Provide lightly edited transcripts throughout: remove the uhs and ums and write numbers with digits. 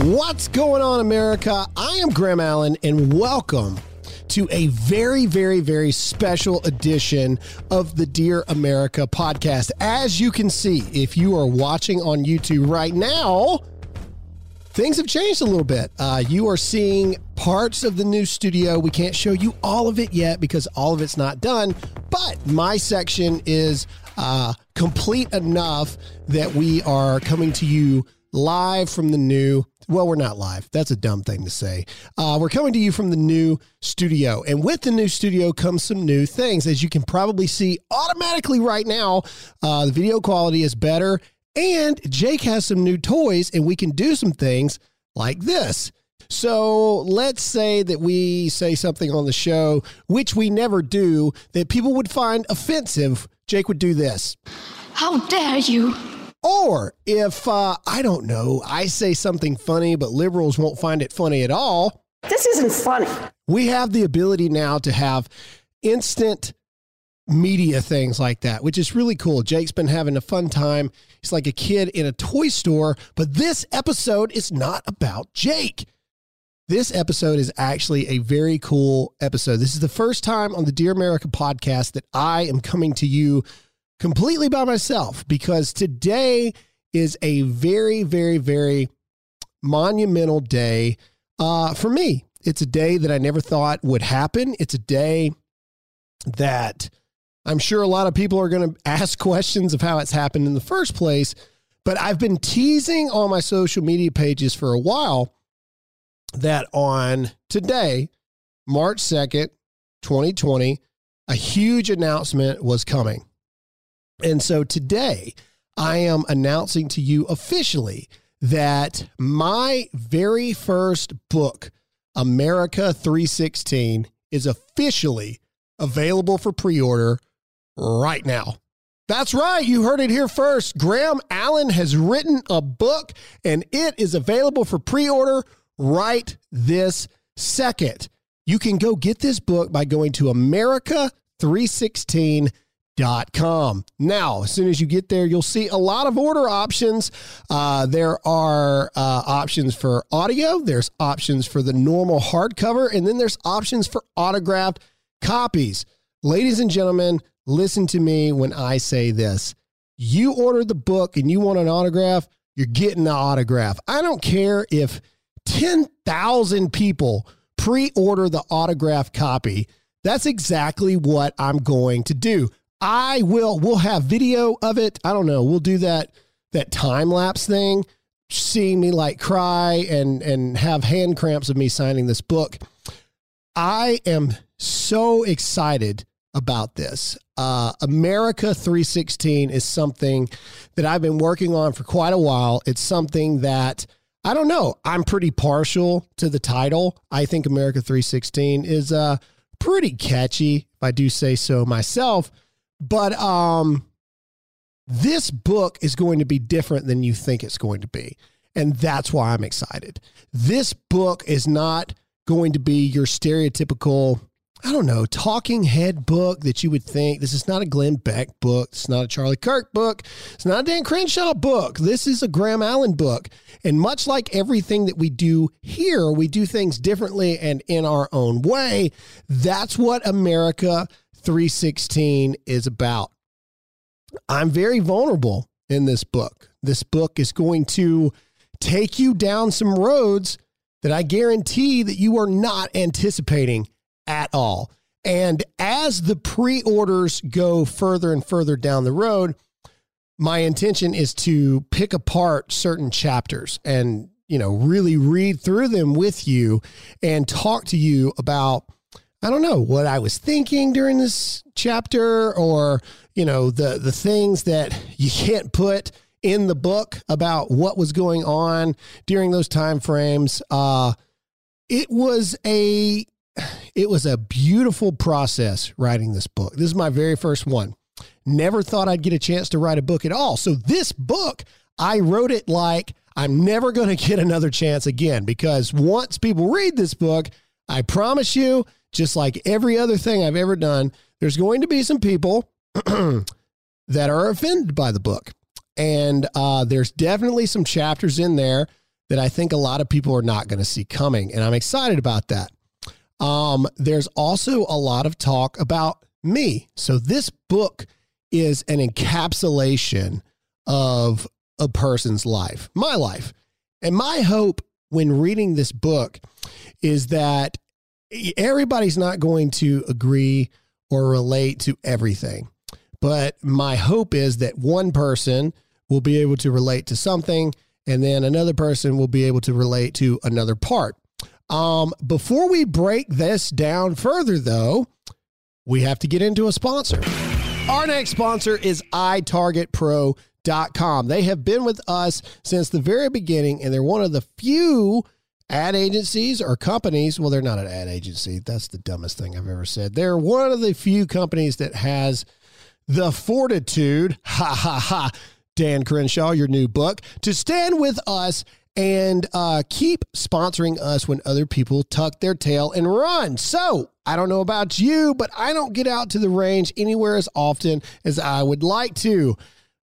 What's going on, America? I am Graham Allen, and welcome to a very, very, very special edition of the Dear America podcast. As you can see, if you are watching on YouTube right now, things have changed a little bit. You are seeing parts of the new studio. We can't show you all of it yet because all of it's not done, but my section is complete enough that we are coming to you live from the new... Well, we're not live. That's a dumb thing to say. We're coming to you from the new studio. And with the new studio comes some new things. As you can probably see automatically right now, the video quality is better. And Jake has some new toys, and we can do some things like this. So let's say that we say something on the show, which we never do, that people would find offensive. Jake would do this. How dare you? Or if, I don't know, I say something funny, but liberals won't find it funny at all. This isn't funny. We have the ability now to have instant media things like that, which is really cool. Jake's been having a fun time. He's like a kid in a toy store, but this episode is not about Jake. This episode is actually a very cool episode. This is the first time on the Dear America podcast that I am coming to you completely by myself, because today is a very, very, very monumental day for me. It's a day that I never thought would happen. It's a day that I'm sure a lot of people are going to ask questions of how it's happened in the first place, but I've been teasing on my social media pages for a while that on today, March 2nd, 2020, a huge announcement was coming. And so today I am announcing to you officially that my very first book, America 316, is officially available for pre-order right now. That's right. You heard it here first. Graham Allen has written a book, and it is available for pre-order right this second. You can go get this book by going to America316.com. Now, as soon as you get there, you'll see a lot of order options. There are options for audio. There's options for the normal hardcover. And then there's options for autographed copies. Ladies and gentlemen, listen to me when I say this. You order the book and you want an autograph, you're getting the autograph. I don't care if 10,000 people pre-order the autographed copy. That's exactly what I'm going to do. We'll have video of it. I don't know. We'll do that time lapse thing, seeing me like cry and have hand cramps of me signing this book. I am so excited about this. America 316 is something that I've been working on for quite a while. It's something that, I don't know, I'm pretty partial to the title. I think America 316 is pretty catchy, if I do say so myself. But this book is going to be different than you think it's going to be. And that's why I'm excited. This book is not going to be your stereotypical, I don't know, talking head book that you would think. This is not a Glenn Beck book. It's not a Charlie Kirk book. It's not a Dan Crenshaw book. This is a Graham Allen book. And much like everything that we do here, we do things differently and in our own way. That's what America 316 is about. I'm very vulnerable in this book. This book is going to take you down some roads that I guarantee that you are not anticipating at all. And as the pre-orders go further and further down the road, my intention is to pick apart certain chapters and, you know, really read through them with you and talk to you about, I don't know, what I was thinking during this chapter, or, you know, the things that you can't put in the book about what was going on during those time frames. It was a beautiful process writing this book. This is my very first one. Never thought I'd get a chance to write a book at all. So this book, I wrote it like I'm never going to get another chance again, because once people read this book, I promise you, just like every other thing I've ever done, there's going to be some people that are offended by the book. And there's definitely some chapters in there that I think a lot of people are not going to see coming. And I'm excited about that. There's also a lot of talk about me. So this book is an encapsulation of a person's life, my life. And my hope when reading this book is that everybody's not going to agree or relate to everything. But my hope is that one person will be able to relate to something, and then another person will be able to relate to another part. Before we break this down further, though, we have to get into a sponsor. Our next sponsor is iTargetPro.com. They have been with us since the very beginning, and they're one of the few ad agencies or companies. Well, they're not an ad agency. That's the dumbest thing I've ever said. They're one of the few companies that has the fortitude, Dan Crenshaw, your new book, to stand with us and keep sponsoring us when other people tuck their tail and run. So I don't know about you, but I don't get out to the range anywhere as often as I would like to.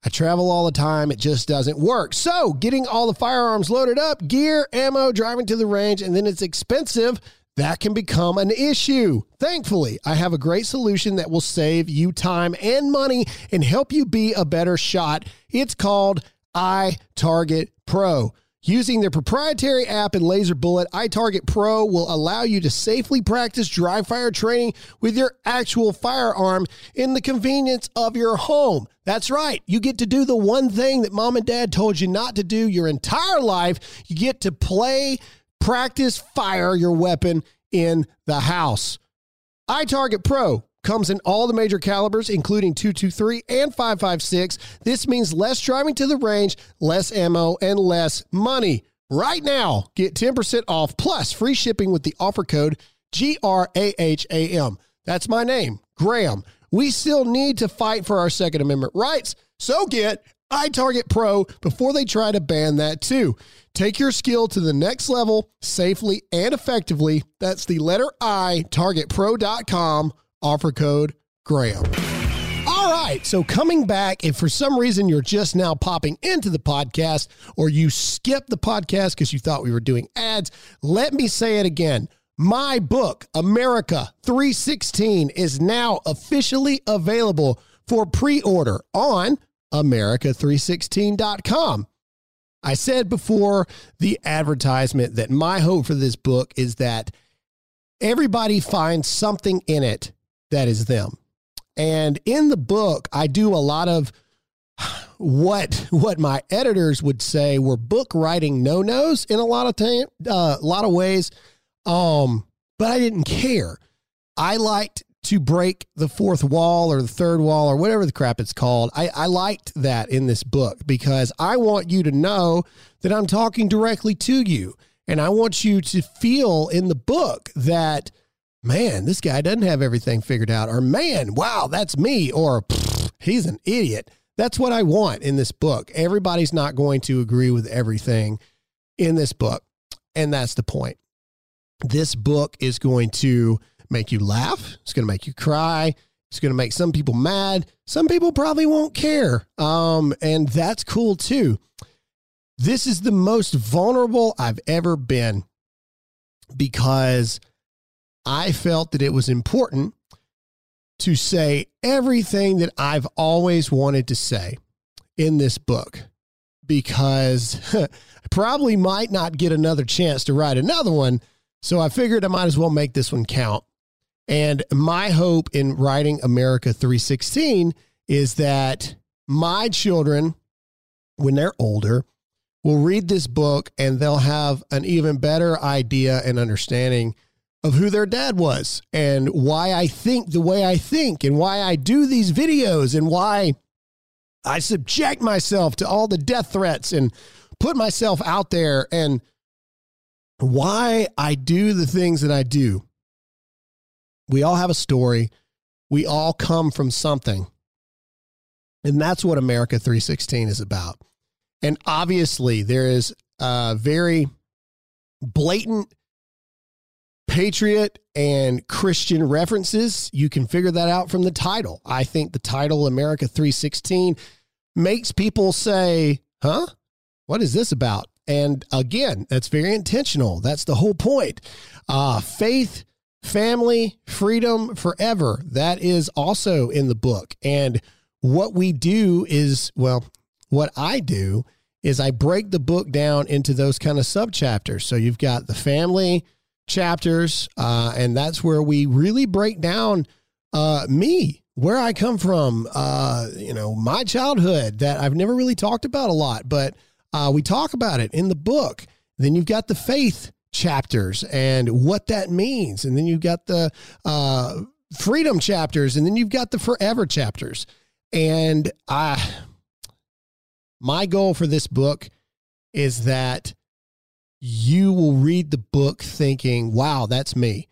I travel all the time. It just doesn't work. So getting all the firearms loaded up, gear, ammo, driving to the range, and then it's expensive. That can become an issue. Thankfully, I have a great solution that will save you time and money and help you be a better shot. It's called iTargetPro. Using their proprietary app and laser bullet, iTargetPro will allow you to safely practice dry fire training with your actual firearm in the convenience of your home. That's right. You get to do the one thing that mom and dad told you not to do your entire life. You get to play, practice, fire your weapon in the house. iTargetPro comes in all the major calibers, including .223 and .556. This means less driving to the range, less ammo, and less money. Right now, get 10% off plus free shipping with the offer code GRAHAM. That's my name, Graham. We still need to fight for our Second Amendment rights, so get iTargetPro before they try to ban that too. Take your skill to the next level safely and effectively. That's the letter I, targetpro.com, offer code Graham. All right, so coming back, if for some reason you're just now popping into the podcast or you skipped the podcast because you thought we were doing ads, let me say it again. My book, America 316, is now officially available for pre-order on America316.com. I said before the advertisement that my hope for this book is that everybody finds something in it that is them. And in the book, I do a lot of what my editors would say were book writing no-nos in a lot of ways. But I didn't care. I liked to break the fourth wall or the third wall or whatever the crap it's called. I liked that in this book because I want you to know that I'm talking directly to you. And I want you to feel in the book that, man, this guy doesn't have everything figured out, or man, wow, that's me, or he's an idiot. That's what I want in this book. Everybody's not going to agree with everything in this book. And that's the point. This book is going to make you laugh. It's going to make you cry. It's going to make some people mad. Some people probably won't care. And that's cool too. This is the most vulnerable I've ever been because I felt that it was important to say everything that I've always wanted to say in this book, because I probably might not get another chance to write another one. So I figured I might as well make this one count. And my hope in writing America 316 is that my children, when they're older, will read this book and they'll have an even better idea and understanding of who their dad was and why I think the way I think and why I do these videos and why I subject myself to all the death threats and put myself out there and why I do the things that I do. We all have a story. We all come from something. And that's what America 316 is about. And obviously there is a very blatant patriot and Christian references. You can figure that out from the title. I think the title America 316 makes people say, huh? What is this about? And again, that's very intentional. That's the whole point. Faith, family, freedom forever. That is also in the book. And what we do is, well, what I do is I break the book down into those kind of subchapters. So you've got the family chapters, and that's where we really break down me, where I come from, you know, my childhood that I've never really talked about a lot, but we talk about it in the book. Then you've got the faith chapters and what that means. And then you've got the freedom chapters, and then you've got the forever chapters. And my goal for this book is that you will read the book thinking, wow, that's me.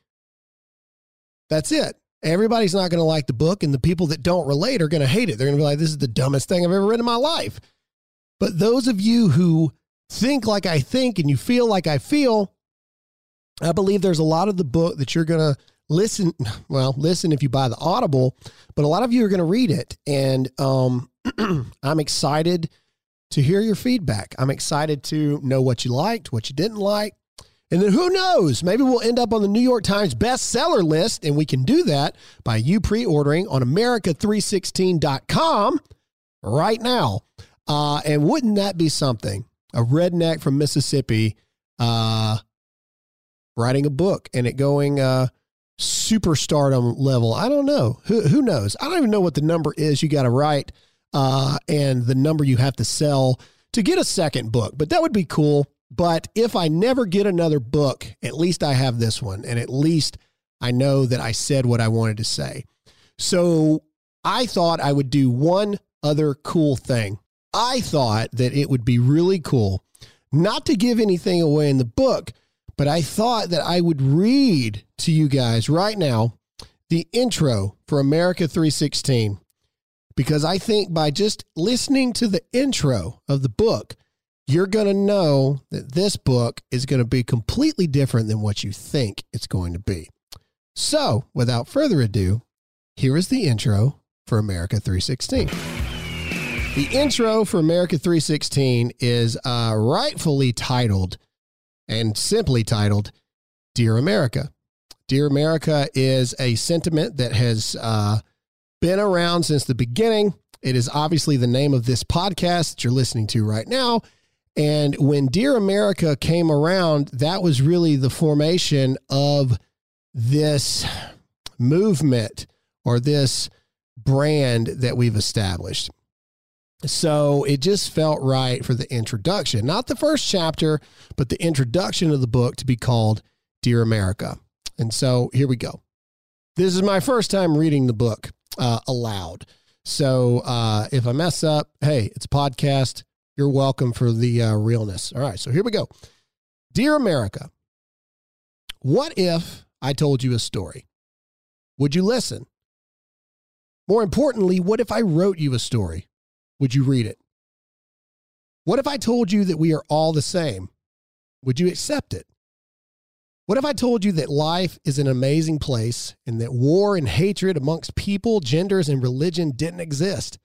That's it. Everybody's not going to like the book, and the people that don't relate are going to hate it. They're going to be like, this is the dumbest thing I've ever read in my life. But those of you who think like I think and you feel like I feel, I believe there's a lot of the book that you're going to listen. Well, listen if you buy the Audible, but a lot of you are going to read it. And I'm excited to hear your feedback. I'm excited to know what you liked, what you didn't like. And then who knows, maybe we'll end up on the New York Times bestseller list, and we can do that by you pre-ordering on America316.com right now. And wouldn't that be something? A redneck from Mississippi writing a book and it going superstardom level. I don't know. Who knows? I don't even know what the number is you got to write. And the number you have to sell to get a second book, but that would be cool. But if I never get another book, at least I have this one. And at least I know that I said what I wanted to say. So I thought I would do one other cool thing. I thought that it would be really cool not to give anything away in the book, but I thought that I would read to you guys right now the intro for America 316. Because I think by just listening to the intro of the book, you're going to know that this book is going to be completely different than what you think it's going to be. So, without further ado, here is the intro for America 316. The intro for America 316 is rightfully titled and simply titled, Dear America. Dear America is a sentiment that has been around since the beginning. It is obviously the name of this podcast that you're listening to right now. And when Dear America came around, that was really the formation of this movement or this brand that we've established. So it just felt right for the introduction, not the first chapter, but the introduction of the book to be called Dear America. And so here we go. This is my first time reading the book aloud. So if I mess up, hey, it's a podcast. You're welcome for the realness. All right, so here we go. Dear America, what if I told you a story? Would you listen? More importantly, what if I wrote you a story? Would you read it? What if I told you that we are all the same? Would you accept it? What if I told you that life is an amazing place and that war and hatred amongst people, genders, and religion didn't exist?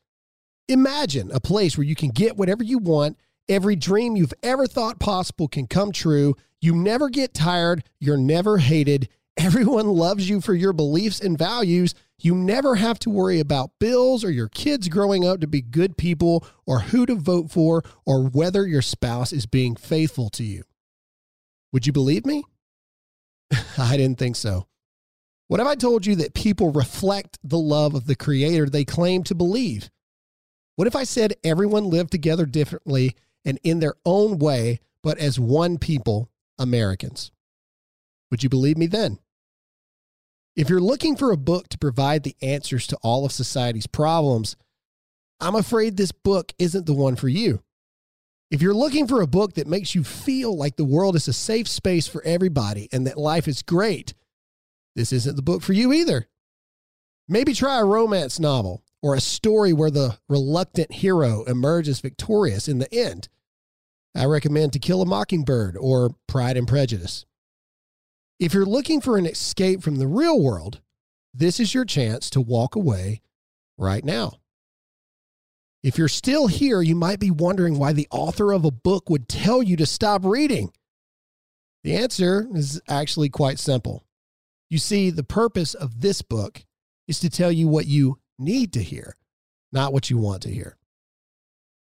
Imagine a place where you can get whatever you want. Every dream you've ever thought possible can come true. You never get tired. You're never hated. Everyone loves you for your beliefs and values. You never have to worry about bills or your kids growing up to be good people or who to vote for or whether your spouse is being faithful to you. Would you believe me? I didn't think so. What if I told you that people reflect the love of the Creator they claim to believe? What if I said everyone lived together differently and in their own way, but as one people, Americans? Would you believe me then? If you're looking for a book to provide the answers to all of society's problems, I'm afraid this book isn't the one for you. If you're looking for a book that makes you feel like the world is a safe space for everybody and that life is great, this isn't the book for you either. Maybe try a romance novel or a story where the reluctant hero emerges victorious in the end. I recommend To Kill a Mockingbird or Pride and Prejudice. If you're looking for an escape from the real world, this is your chance to walk away right now. If you're still here, you might be wondering why the author of a book would tell you to stop reading. The answer is actually quite simple. You see, the purpose of this book is to tell you what you need to hear, not what you want to hear.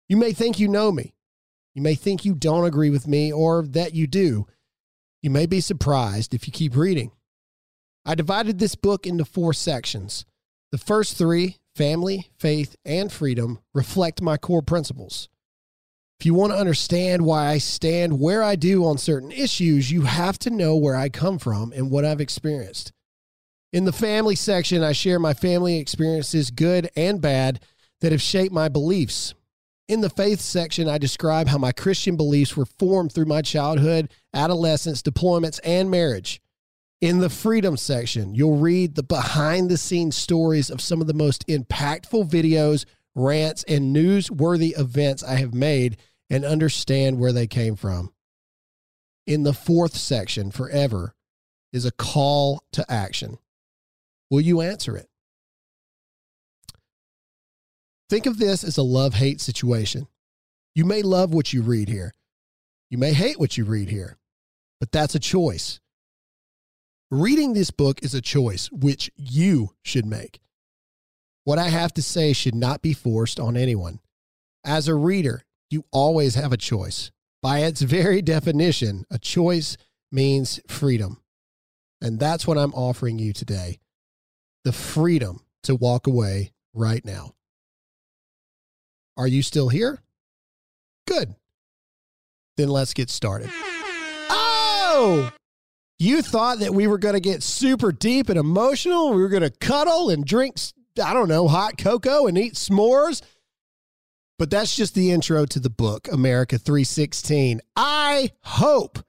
You may think you know me. You may think you don't agree with me or that you do. You may be surprised if you keep reading. I divided this book into 4 sections. The first 3, family, faith, and freedom, reflect my core principles. If you want to understand why I stand where I do on certain issues, you have to know where I come from and what I've experienced. In the family section, I share my family experiences, good and bad, that have shaped my beliefs. In the faith section, I describe how my Christian beliefs were formed through my childhood, adolescence, deployments, and marriage. In the freedom section, you'll read the behind-the-scenes stories of some of the most impactful videos, rants, and newsworthy events I have made and understand where they came from. In the 4th section, forever, is a call to action. Will you answer it? Think of this as a love-hate situation. You may love what you read here. You may hate what you read here, but that's a choice. Reading this book is a choice which you should make. What I have to say should not be forced on anyone. As a reader, you always have a choice. By its very definition, a choice means freedom. And that's what I'm offering you today, the freedom to walk away right now. Are you still here? Good. Then let's get started. Oh! You thought that we were going to get super deep and emotional. We were going to cuddle and drink, I don't know, hot cocoa and eat s'mores. But that's just the intro to the book, America 316. I hope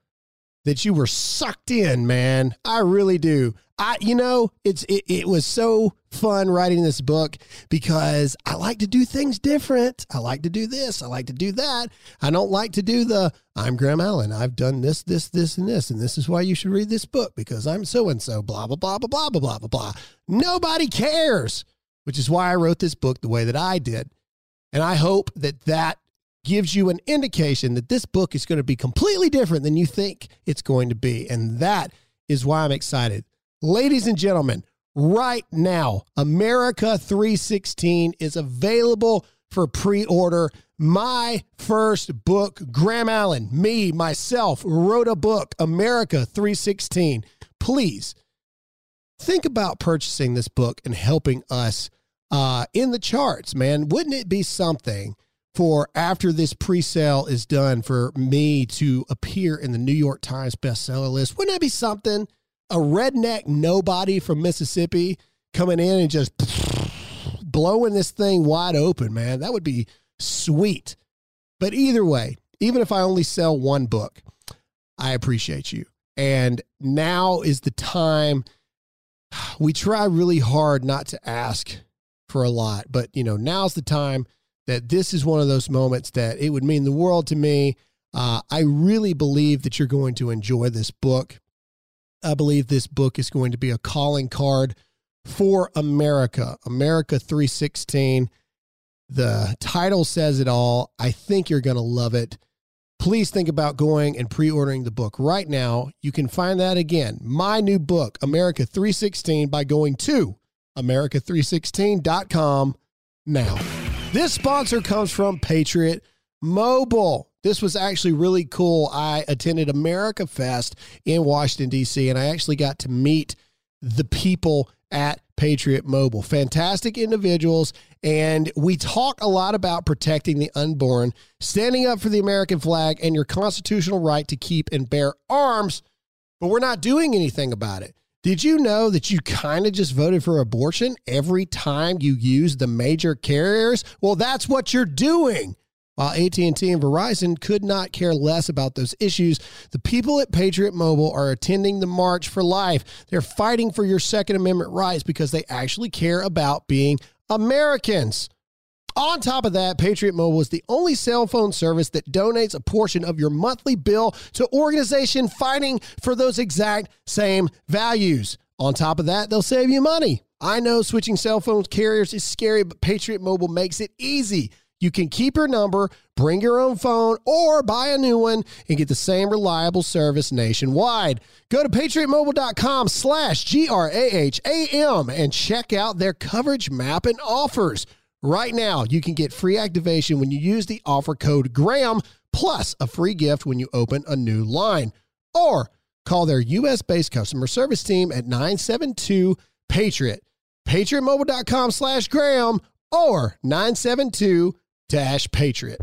that you were sucked in, man. I really do. It was so fun writing this book because I like to do things different. I like to do this. I like to do that. I don't like to do I'm Graham Allen. I've done this, this, this, and this. And this is why you should read this book because I'm so-and-so, blah, blah, blah, blah, blah, blah, blah, blah. Nobody cares, which is why I wrote this book the way that I did. And I hope that that gives you an indication that this book is going to be completely different than you think it's going to be. And that is why I'm excited. Ladies and gentlemen, right now, America 316 is available for pre-order. My first book, Graham Allen, me, myself, wrote a book, America 316. Please think about purchasing this book and helping us in the charts, man. Wouldn't it be something for after this pre-sale is done for me to appear in the New York Times bestseller list? Wouldn't that be something? A redneck nobody from Mississippi coming in and just blowing this thing wide open, man. That would be sweet. But either way, even if I only sell one book, I appreciate you. And now is the time. We try really hard not to ask for a lot, but now's the time that this is one of those moments that it would mean the world to me. I really believe that you're going to enjoy this book. I believe this book is going to be a calling card for America. America 316. The title says it all. I think you're going to love it. Please think about going and pre-ordering the book right now. You can find that again, my new book, America 316, by going to America316.com now. This sponsor comes from Patriot Mobile. This was actually really cool. I attended America Fest in Washington, D.C., and I actually got to meet the people at Patriot Mobile. Fantastic individuals, and we talk a lot about protecting the unborn, standing up for the American flag, and your constitutional right to keep and bear arms, but we're not doing anything about it. Did you know that you kind of just voted for abortion every time you use the major carriers? Well, that's what you're doing. While AT&T and Verizon could not care less about those issues, the people at Patriot Mobile are attending the March for Life. They're fighting for your Second Amendment rights because they actually care about being Americans. On top of that, Patriot Mobile is the only cell phone service that donates a portion of your monthly bill to organizations fighting for those exact same values. On top of that, they'll save you money. I know switching cell phone carriers is scary, but Patriot Mobile makes it easy. You can keep your number, bring your own phone, or buy a new one and get the same reliable service nationwide. Go to patriotmobile.com/GRAHAM and check out their coverage map and offers. Right now, you can get free activation when you use the offer code GRAHAM, plus a free gift when you open a new line. Or call their U.S.-based customer service team at 972-PATRIOT, patriotmobile.com/GRAHAM, or 972-PATRIOT. Patriot.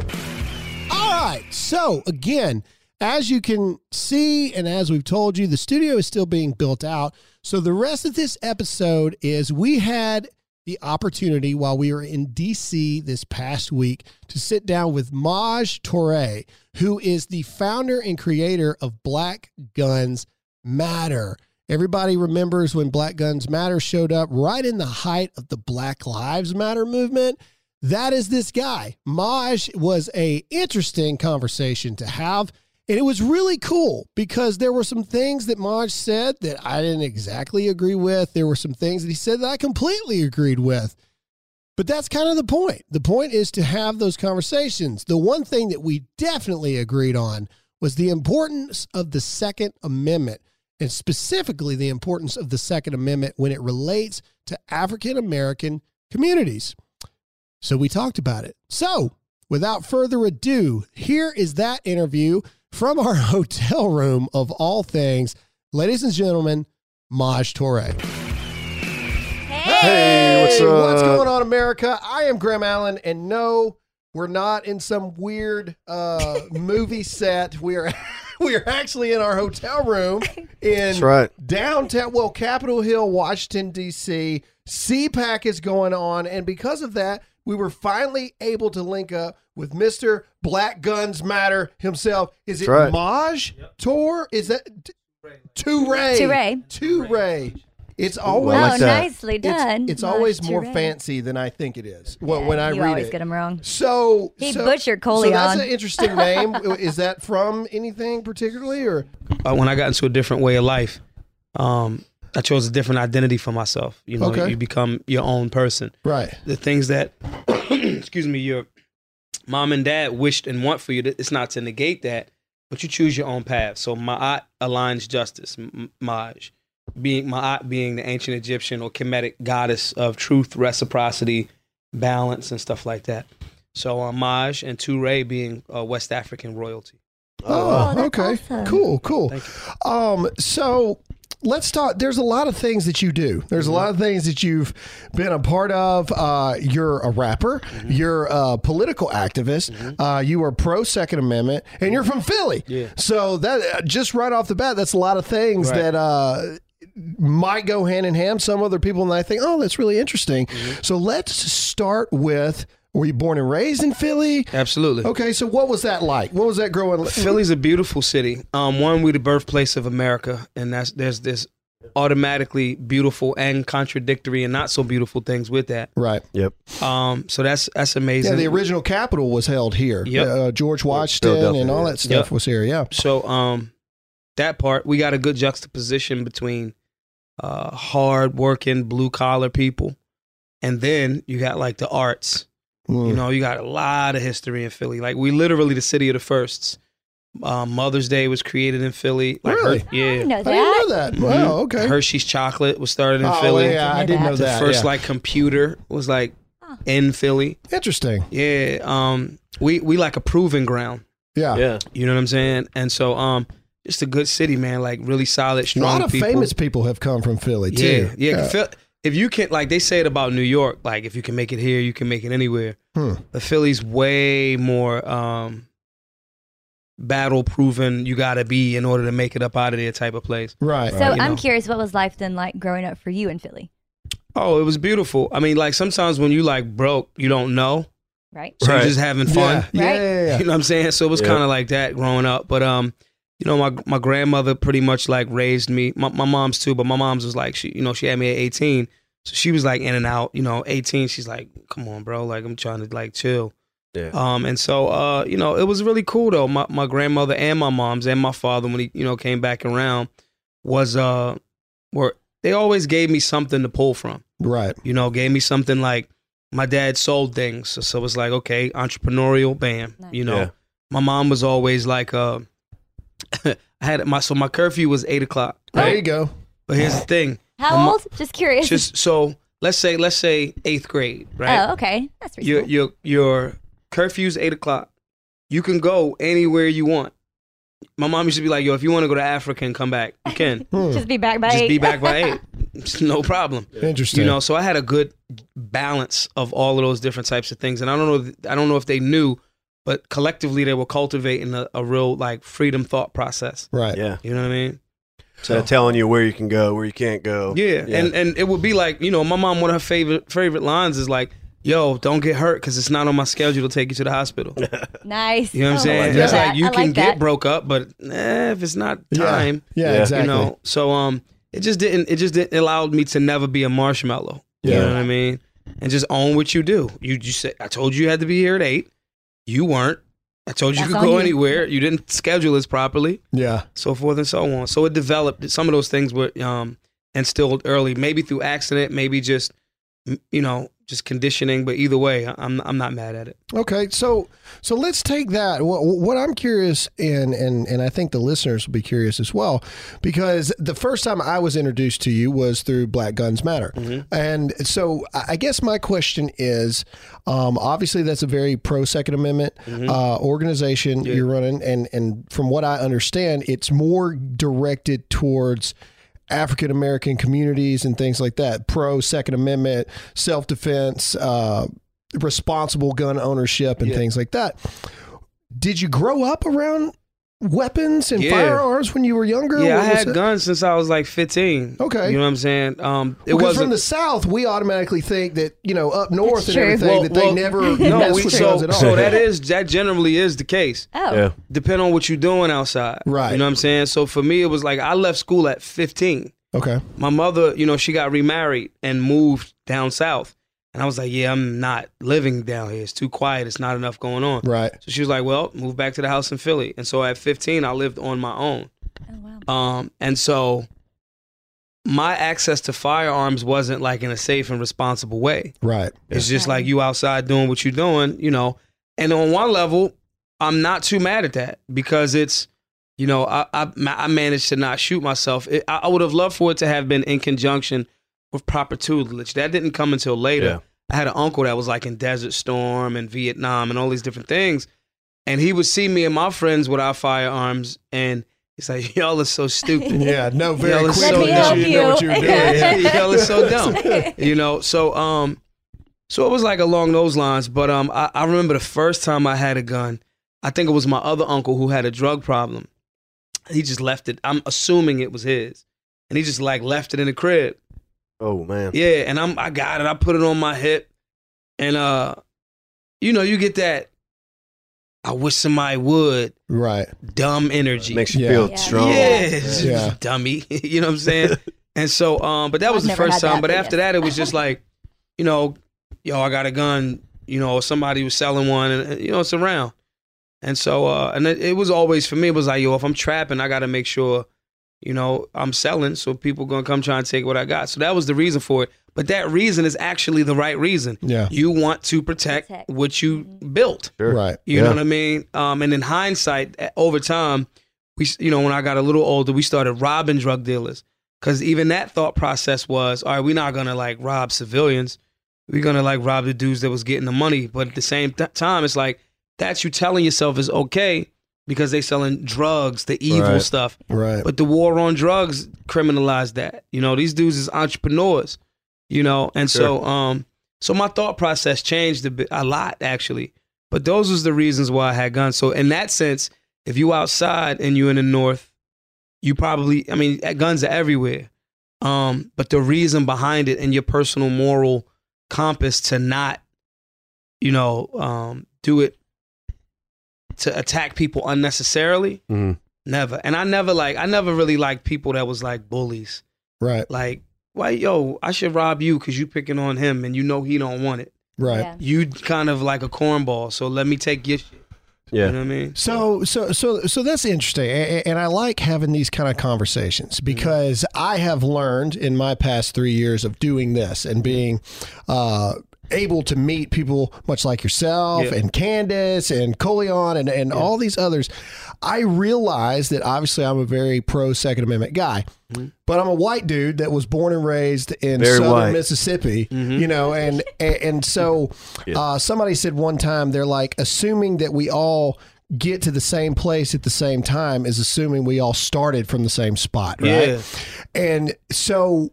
All right. So again, as you can see, and as we've told you, the studio is still being built out. So the rest of this episode is we had the opportunity while we were in DC this past week to sit down with Maj Touré, who is the founder and creator of Black Guns Matter. Everybody remembers when Black Guns Matter showed up right in the height of the Black Lives Matter movement. That is this guy. Maj was an interesting conversation to have, and it was really cool because there were some things that Maj said that I didn't exactly agree with. There were some things that he said that I completely agreed with, but that's kind of the point. The point is to have those conversations. The one thing that we definitely agreed on was the importance of the Second Amendment, and specifically the importance of the Second Amendment when it relates to African-American communities. So we talked about it. So without further ado, here is that interview from our hotel room of all things. Ladies and gentlemen, Maj Touré. Hey, what's up? What's going on, America? I am Graham Allen, and no, we're not in some weird movie set. We are actually in our hotel room in downtown, well, Capitol Hill, Washington, D.C. CPAC is going on, and because of that, we were finally able to link up with Mr. Black Guns Matter himself. Is it Maj Touré? Is that Touré? It's always nicely done. It's always more fancy than I think it is. Well, yeah, when I read it, you always get them wrong. So he butchered Coleon. So that's an interesting name. Is that from anything particularly, or when I got into a different way of life? I chose a different identity for myself. You know, you become your own person. Right. The things that, excuse me, your mom and dad wished and want for you, it's not to negate that, but you choose your own path. So Ma'at aligns justice, Maj. Ma'at being the ancient Egyptian or Kemetic goddess of truth, reciprocity, balance, and stuff like that. So Maj and Touré being West African royalty. Oh okay. Awesome. Cool, cool. So... let's talk. There's a lot of things that you do. There's a lot of things that you've been a part of. You're a rapper. You're a political activist. You are pro Second Amendment, and you're from Philly. Yeah. So that just right off the bat, that's a lot of things that might go hand in hand. Some other people and I think, oh, that's really interesting. So let's start with. Were you born and raised in Philly? Absolutely. Okay, so what was that like? What was that growing up? Philly's a beautiful city. One, we're the birthplace of America, and there's this automatically beautiful and contradictory and not so beautiful things with that. Right. Yep. So that's amazing. Yeah, the original capital was held here. Yep. George Washington and all that stuff was here, yeah. So that part, we got a good juxtaposition between hard-working, blue-collar people, and then you got, like, the arts. You know, you got a lot of history in Philly. Like, we literally the city of the firsts. Mother's Day was created in Philly. Like, really? Yeah. I didn't know that. Wow, okay. Hershey's chocolate was started in Philly. Yeah, I didn't know that. The first, like, computer was, like, in Philly. Interesting. Yeah. We like a proving ground. Yeah. Yeah. You know what I'm saying? And so, just a good city, man. Like, really solid, strong people. A lot of famous people have come from Philly, too. Yeah. if you can, like they say it about New York, like if you can make it here, you can make it anywhere. The Philly's way more battle proven. You got to be in order to make it up out of there type of place. Right. So I'm curious, what was life then like growing up for you in Philly? Oh, it was beautiful. I mean, like sometimes when you like broke, you don't know. Right. So you're just having fun. You know what I'm saying? So it was kind of like that growing up. But, you know, my grandmother pretty much like raised me. My mom's too, but my mom's was like, she, you know, she had me at 18. So she was like in and out, you know, 18. She's like, come on, bro. Like I'm trying to like chill. Yeah. And so, you know, it was really cool though. My grandmother and my mom's and my father, when he, you know, came back around was, they always gave me something to pull from. Right. You know, gave me something like my dad sold things. So it's like, okay, entrepreneurial, bam. Nice. You know, my mom was always like, my curfew was 8 o'clock. Right? There you go. But here's the thing. How old? Just curious. So let's say 8th grade, right? Oh, okay. That's reasonable. Your curfew's 8 o'clock. You can go anywhere you want. My mom used to be like, yo, if you want to go to Africa and come back, you can. Just be back by 8. Just be back by 8. No problem. Interesting. You know, so I had a good balance of all of those different types of things. And I don't know if they knew, but collectively they were cultivating a real like freedom thought process. Right. Yeah. You know what I mean? So telling you where you can go, where you can't go. Yeah. And it would be like, you know, my mom, one of her favorite lines is like, yo, don't get hurt because it's not on my schedule to take you to the hospital. Nice. You know what I'm saying? It's like you can get broke up, but if it's not time. Yeah, exactly. You know, so it just didn't allow me to never be a marshmallow. Yeah. You know what I mean? And just own what you do. You said, I told you you had to be here at 8. You weren't. I told you you could go anywhere. You didn't schedule this properly. Yeah. So forth and so on. So it developed. Some of those things were instilled early, maybe through accident, maybe just, you know, just conditioning, but either way, I'm not mad at it. Okay, so let's take that. What I'm curious, and I think the listeners will be curious as well, because the first time I was introduced to you was through Black Guns Matter. Mm-hmm. And so I guess my question is, obviously that's a very pro-Second Amendment organization you're running, and from what I understand, it's more directed towards African American communities and things like that, pro Second Amendment, self defense, responsible gun ownership, and things like that. Did you grow up around weapons and firearms when you were younger? Yeah, I had guns since I was like 15. Okay, you know what I'm saying? Because from the South, we automatically think that, you know, up north and everything they never mess with guns at all. So that generally is the case. Oh, yeah. Depend on what you're doing outside, right? You know what I'm saying? So for me, it was like I left school at 15. Okay, my mother, you know, she got remarried and moved down south. And I was like, yeah, I'm not living down here. It's too quiet. It's not enough going on. Right. So she was like, well, move back to the house in Philly. And so at 15, I lived on my own. Oh, wow. And so my access to firearms wasn't like in a safe and responsible way. Right. It's just like you outside doing what you're doing, you know. And on one level, I'm not too mad at that because it's, you know, I managed to not shoot myself. I would have loved for it to have been in conjunction with proper tutelage. That didn't come until later. Yeah. I had an uncle that was like in Desert Storm and Vietnam and all these different things. And he would see me and my friends with our firearms and he's like, y'all are so stupid. Yeah, no, very quickly. So you know what you were doing. Y'all are so dumb. You know, so it was like along those lines. But I remember the first time I had a gun, I think it was my other uncle who had a drug problem. He just left it. I'm assuming it was his. And he just like left it in the crib. Oh man. Yeah, and I got it. I put it on my hip. And you know, you get that I wish somebody would. Right. Dumb energy. Makes you feel strong. Yeah. Dummy. You know what I'm saying? And so but that was the first time. But after that it was just like, you know, yo, I got a gun, you know, somebody was selling one and you know, it's around. And so and it was always for me, it was like, yo, if I'm trapping, I gotta make sure, you know, I'm selling, so people going to come try and take what I got. So that was the reason for it. But that reason is actually the right reason. Yeah. You want to protect what you built. Sure. Right. You know what I mean? And in hindsight, over time, you know, when I got a little older, we started robbing drug dealers. Because even that thought process was, all right, we're not going to, like, rob civilians. We're going to, like, rob the dudes that was getting the money. But at the same time, it's like, that's you telling yourself is okay. Because they selling drugs, the evil stuff. Right. But the war on drugs criminalized that. You know, these dudes is entrepreneurs. you know? And sure. So my thought process changed a lot actually, but those was the reasons why I had guns. So in that sense, if you outside and you in the North, you probably, I mean, guns are everywhere. But the reason behind it and your personal moral compass to not, you know, do it, to attack people unnecessarily, never. And I never really liked people that was like bullies. Right. Like, why, yo, I should rob you because you picking on him and you know he don't want it. Right. Yeah. You kind of like a cornball, so let me take your shit. Yeah. You know what I mean? So that's interesting. And I like having these kind of conversations because I have learned in my past 3 years of doing this and being able to meet people much like yourself and Candace and Coleon and all these others. I realized that obviously I'm a very pro Second Amendment guy, but I'm a white dude that was born and raised in southern Mississippi, you know, and so somebody said one time, they're like, assuming that we all get to the same place at the same time is assuming we all started from the same spot, right? Yeah. And so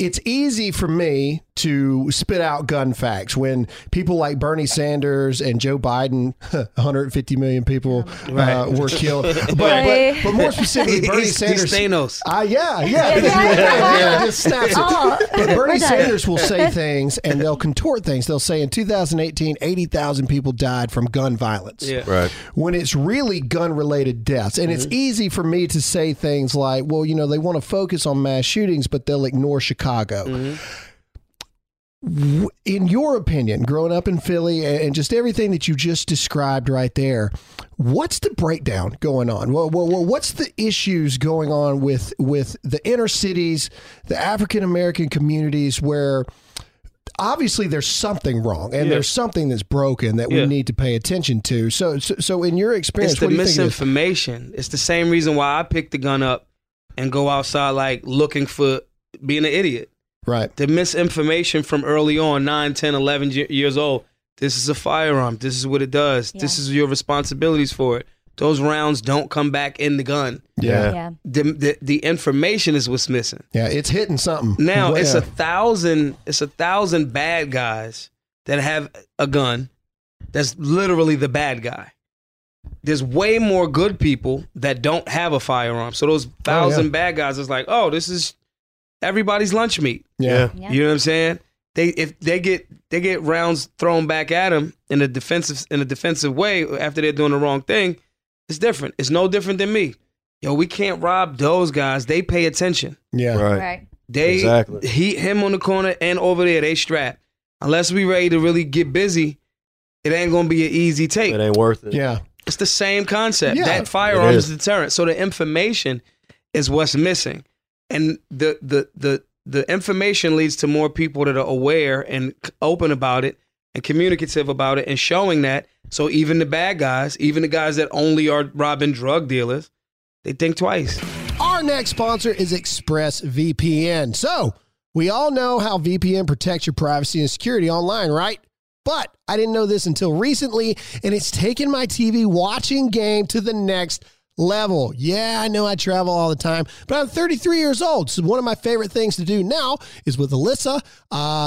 it's easy for me to spit out gun facts when people like Bernie Sanders and Joe Biden, 150 million people were killed. But more specifically, Bernie Sanders. Thanos. Just snaps it. But Bernie Sanders will say things and they'll contort things. They'll say in 2018, 80,000 people died from gun violence. Yeah. Right. When it's really gun-related deaths. And it's easy for me to say things like, well, you know, they want to focus on mass shootings, but they'll ignore Chicago. In your opinion, growing up in Philly and just everything that you just described right there, what's the breakdown going on? What's the issues going on with the inner cities, the African-American communities where obviously there's something wrong and there's something that's broken that we need to pay attention to. So in your experience, it's the misinformation. It's the same reason why I picked the gun up and go outside like looking for being an idiot. Right. The misinformation from early on, 9, 10, 11 years old, this is a firearm. This is what it does. Yeah. This is your responsibilities for it. Those rounds don't come back in the gun. Yeah. The information is what's missing. Yeah, it's hitting something. Now, it's 1,000 bad guys that have a gun that's literally the bad guy. There's way more good people that don't have a firearm. So those 1,000 bad guys is like, oh, this is everybody's lunch meat. Yeah. You know what I'm saying? If they get rounds thrown back at them in a defensive way after they're doing the wrong thing, it's different. It's no different than me. Yo, we can't rob those guys. They pay attention. Yeah. Right. They heat him on the corner and over there, they strapped. Unless we ready to really get busy, it ain't gonna be an easy take. It ain't worth it. Yeah. It's the same concept. Yeah. That firearm is deterrent. So the information is what's missing. And the information leads to more people that are aware and open about it and communicative about it and showing that. So even the bad guys, even the guys that only are robbing drug dealers, they think twice. Our next sponsor is ExpressVPN. So we all know how VPN protects your privacy and security online, right? But I didn't know this until recently, and it's taken my TV watching game to the next level. Yeah, I know I travel all the time, but I'm 33 years old. So one of my favorite things to do now is with Alyssa,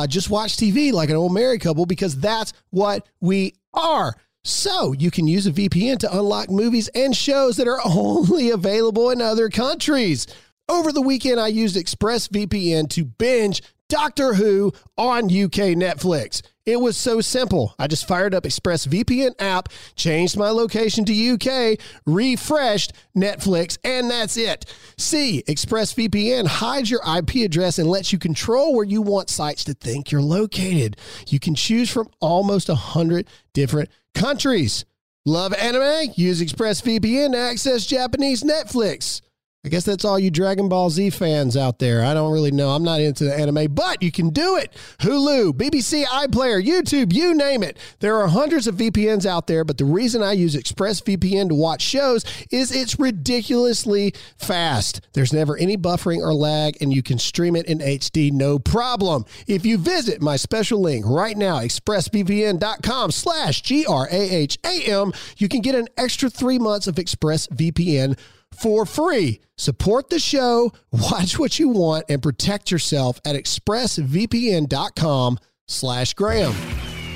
just watch TV like an old married couple because that's what we are. So you can use a VPN to unlock movies and shows that are only available in other countries. Over the weekend, I used ExpressVPN to binge Doctor Who on UK Netflix. It was so simple. I just fired up ExpressVPN app, changed my location to UK, refreshed Netflix, and that's it. See, ExpressVPN hides your IP address and lets you control where you want sites to think you're located. You can choose from almost 100 different countries. Love anime? Use ExpressVPN to access Japanese Netflix. I guess that's all you Dragon Ball Z fans out there. I don't really know. I'm not into the anime, but you can do it. Hulu, BBC iPlayer, YouTube, you name it. There are hundreds of VPNs out there, but the reason I use ExpressVPN to watch shows is it's ridiculously fast. There's never any buffering or lag, and you can stream it in HD, no problem. If you visit my special link right now, expressvpn.com/GRAHAM, you can get an extra 3 months of ExpressVPN for free. Support the show, watch what you want, and protect yourself at expressvpn.com/Graham.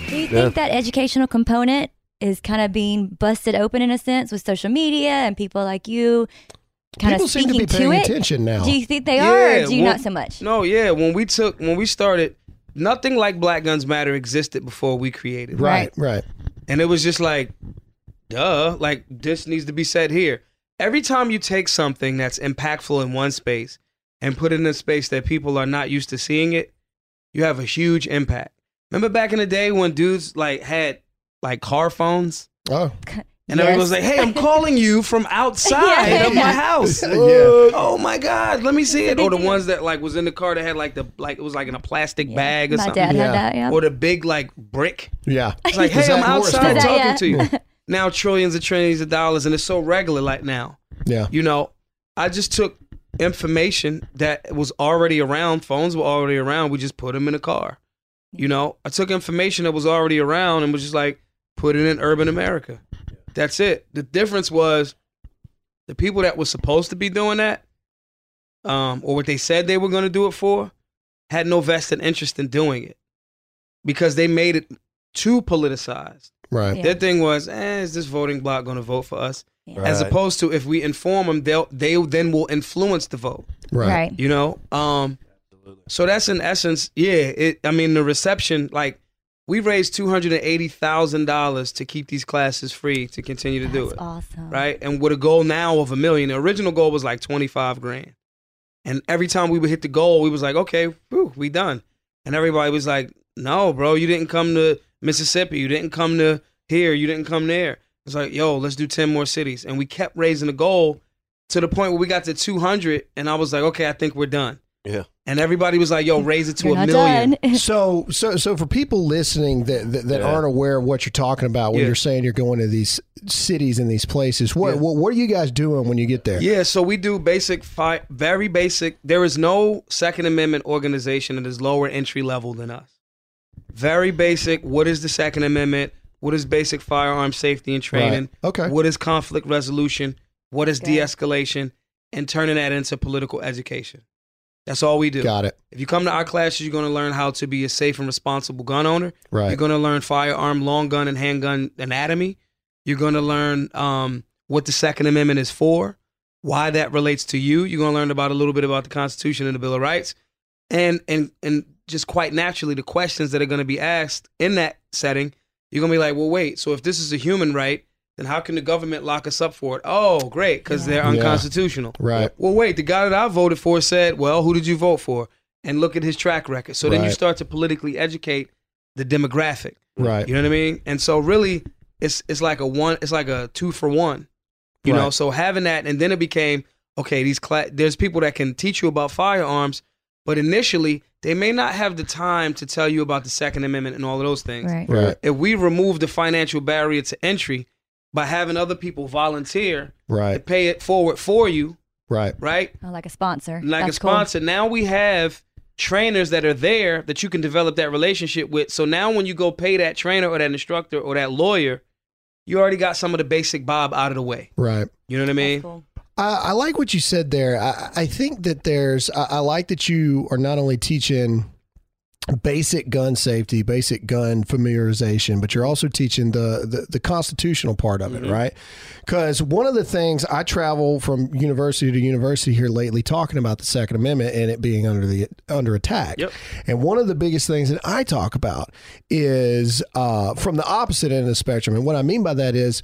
Do you think that educational component is kind of being busted open in a sense with social media and people like you kind of speaking to it? People seem to be paying attention now. Do you think they are, or do you not so much? No, yeah. When we started, nothing like Black Guns Matter existed before we created it. Right. And it was just like, duh, like this needs to be said here. Every time you take something that's impactful in one space and put it in a space that people are not used to seeing it, you have a huge impact. Remember back in the day when dudes had car phones? Oh. And everyone was like, hey, I'm calling you from outside of my house. Oh my God, let me see it. Or the ones that was in the car that had it was in a plastic bag or something. My dad had that, yeah. Or the big brick. Yeah. It's like, hey, I'm outside talking to you. Now trillions of dollars, and it's so regular now. Yeah. I just took information that was already around. Phones were already around. We just put them in a car. I took information that was already around and was just put it in urban America. That's it. The difference was the people that were supposed to be doing that, or what they said they were going to do it for, had no vested interest in doing it because they made it too politicized. Right. Yeah. Their thing was, is this voting bloc going to vote for us? Yeah. Right. As opposed to if we inform them, they then will influence the vote. Right. So that's in essence, the reception, we raised $280,000 to keep these classes free to continue to do it. That's awesome. Right? And with a goal now of $1 million. The original goal was $25,000. And every time we would hit the goal, we was like, okay, whew, we done. And everybody was like, no, bro, you didn't come to Mississippi. You didn't come to here. You didn't come there. It's like, yo, let's do 10 more cities. And we kept raising the goal to the point where we got to 200. And I was like, okay, I think we're done. Yeah. And everybody was like, yo, raise it to $1 million. So for people listening that aren't aware of what you're talking about when you're saying you're going to these cities and these places, what are you guys doing when you get there? Yeah, so we do very basic. There is no Second Amendment organization that is lower entry level than us. Very basic. What is the Second Amendment? What is basic firearm safety and training? Right. Okay. What is conflict resolution? What is de-escalation? And turning that into political education. That's all we do. Got it. If you come to our classes, you're going to learn how to be a safe and responsible gun owner. Right. You're going to learn firearm, long gun, and handgun anatomy. You're going to learn what the Second Amendment is for, why that relates to you. You're going to learn a little bit about the Constitution and the Bill of Rights, and just quite naturally the questions that are going to be asked in that setting. You're going to be like, well, wait. So if this is a human right, then how can the government lock us up for it? Oh, great, because they're unconstitutional. Yeah. Right. Well, wait, the guy that I voted for said, well, who did you vote for? And look at his track record. So then you start to politically educate the demographic. Right. You know what I mean? And so really, it's like a 2-for-1. You know, so having that, and then it became, okay, there's people that can teach you about firearms, but initially, they may not have the time to tell you about the Second Amendment and all of those things. Right. If we remove the financial barrier to entry, by having other people volunteer to pay it forward for you. Right? Oh, like a sponsor. That's a sponsor. Cool. Now we have trainers that are there that you can develop that relationship with. So now when you go pay that trainer or that instructor or that lawyer, you already got some of the basic bob out of the way. Right. You know what I mean? That's cool. I like what you said there. I think that I like that you are not only teaching basic gun safety, basic gun familiarization, but you're also teaching the constitutional part of it, right? Because one of the things, I travel from university to university here lately talking about the Second Amendment and it being under attack. Yep. And one of the biggest things that I talk about is from the opposite end of the spectrum. And what I mean by that is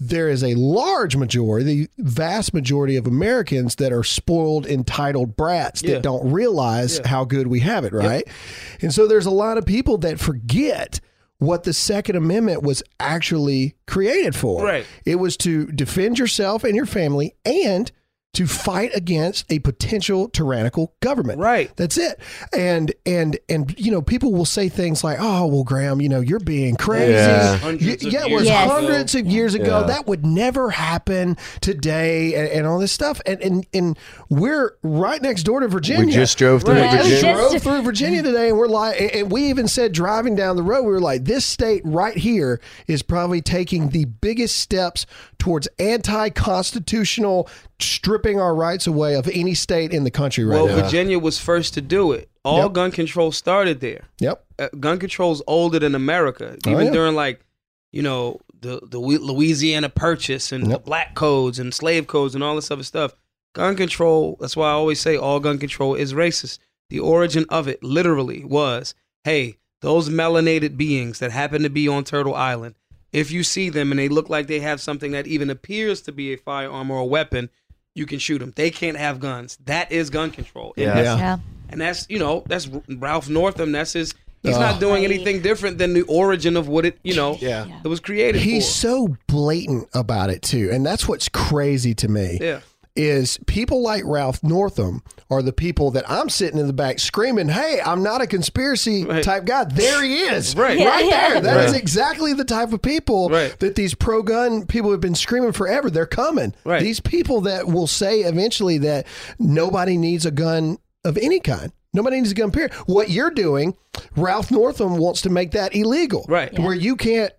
there is a large majority, the vast majority of Americans that are spoiled, entitled brats that don't realize how good we have it, right? Yep. And so there's a lot of people that forget what the Second Amendment was actually created for. Right. It was to defend yourself and your family and to fight against a potential tyrannical government. Right. That's it. And you know, people will say things like, oh, well, Graham, you know, you're being crazy. Yeah, it was hundreds of years ago. Yeah. That would never happen today, and all this stuff. And we're right next door to Virginia. We just drove through Virginia. We drove through Virginia today, and we're like, and we even said driving down the road, we were like, this state right here is probably taking the biggest steps towards anti-constitutional stripping our rights away of any state in the country right now. Well, Virginia was first to do it. All gun control started there. Yep. Gun control's older than America. Even during, like, you know, the Louisiana Purchase and the black codes and slave codes and all this other stuff. Gun control, that's why I always say all gun control is racist. The origin of it literally was, hey, those melanated beings that happen to be on Turtle Island, if you see them and they look like they have something that even appears to be a firearm or a weapon, you can shoot them. They can't have guns. That is gun control. Yeah. And that's, you know, that's Ralph Northam. That's his, he's not doing anything different than the origin of what it, you know, it was created for. He's so blatant about it too. And that's what's crazy to me. Yeah. Is people like Ralph Northam are the people that I'm sitting in the back screaming, hey, I'm not a conspiracy type guy. There he is. Right there. That is exactly the type of people that these pro-gun people have been screaming forever. They're coming. Right. These people that will say eventually that nobody needs a gun of any kind. Nobody needs a gun, period. What you're doing, Ralph Northam wants to make that illegal. Right. Yeah. Where you can't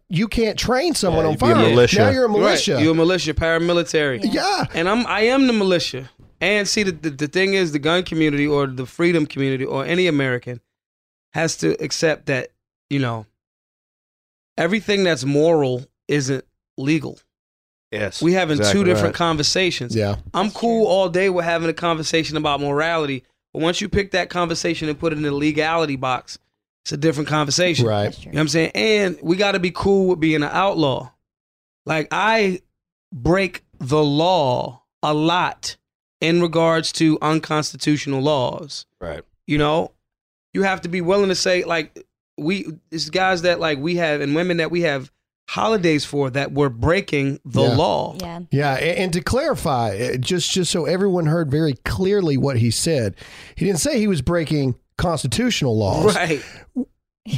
train someone on fire. Now you're a militia. Right. You're a militia, paramilitary. Yeah. And I am the militia. And see, the thing is, the gun community or the freedom community or any American has to accept that, you know, everything that's moral isn't legal. Yes. We're having two different conversations. Yeah. I'm cool all day with having a conversation about morality. But once you pick that conversation and put it in the legality box, it's a different conversation. Right. You know what I'm saying? And we got to be cool with being an outlaw. Like, I break the law a lot in regards to unconstitutional laws. Right. You know, you have to be willing to say, like, it's guys that, like, we have and women that we have holidays for that were breaking the law. Yeah. Yeah. And to clarify, just so everyone heard very clearly what he said, he didn't say he was breaking constitutional laws. Right.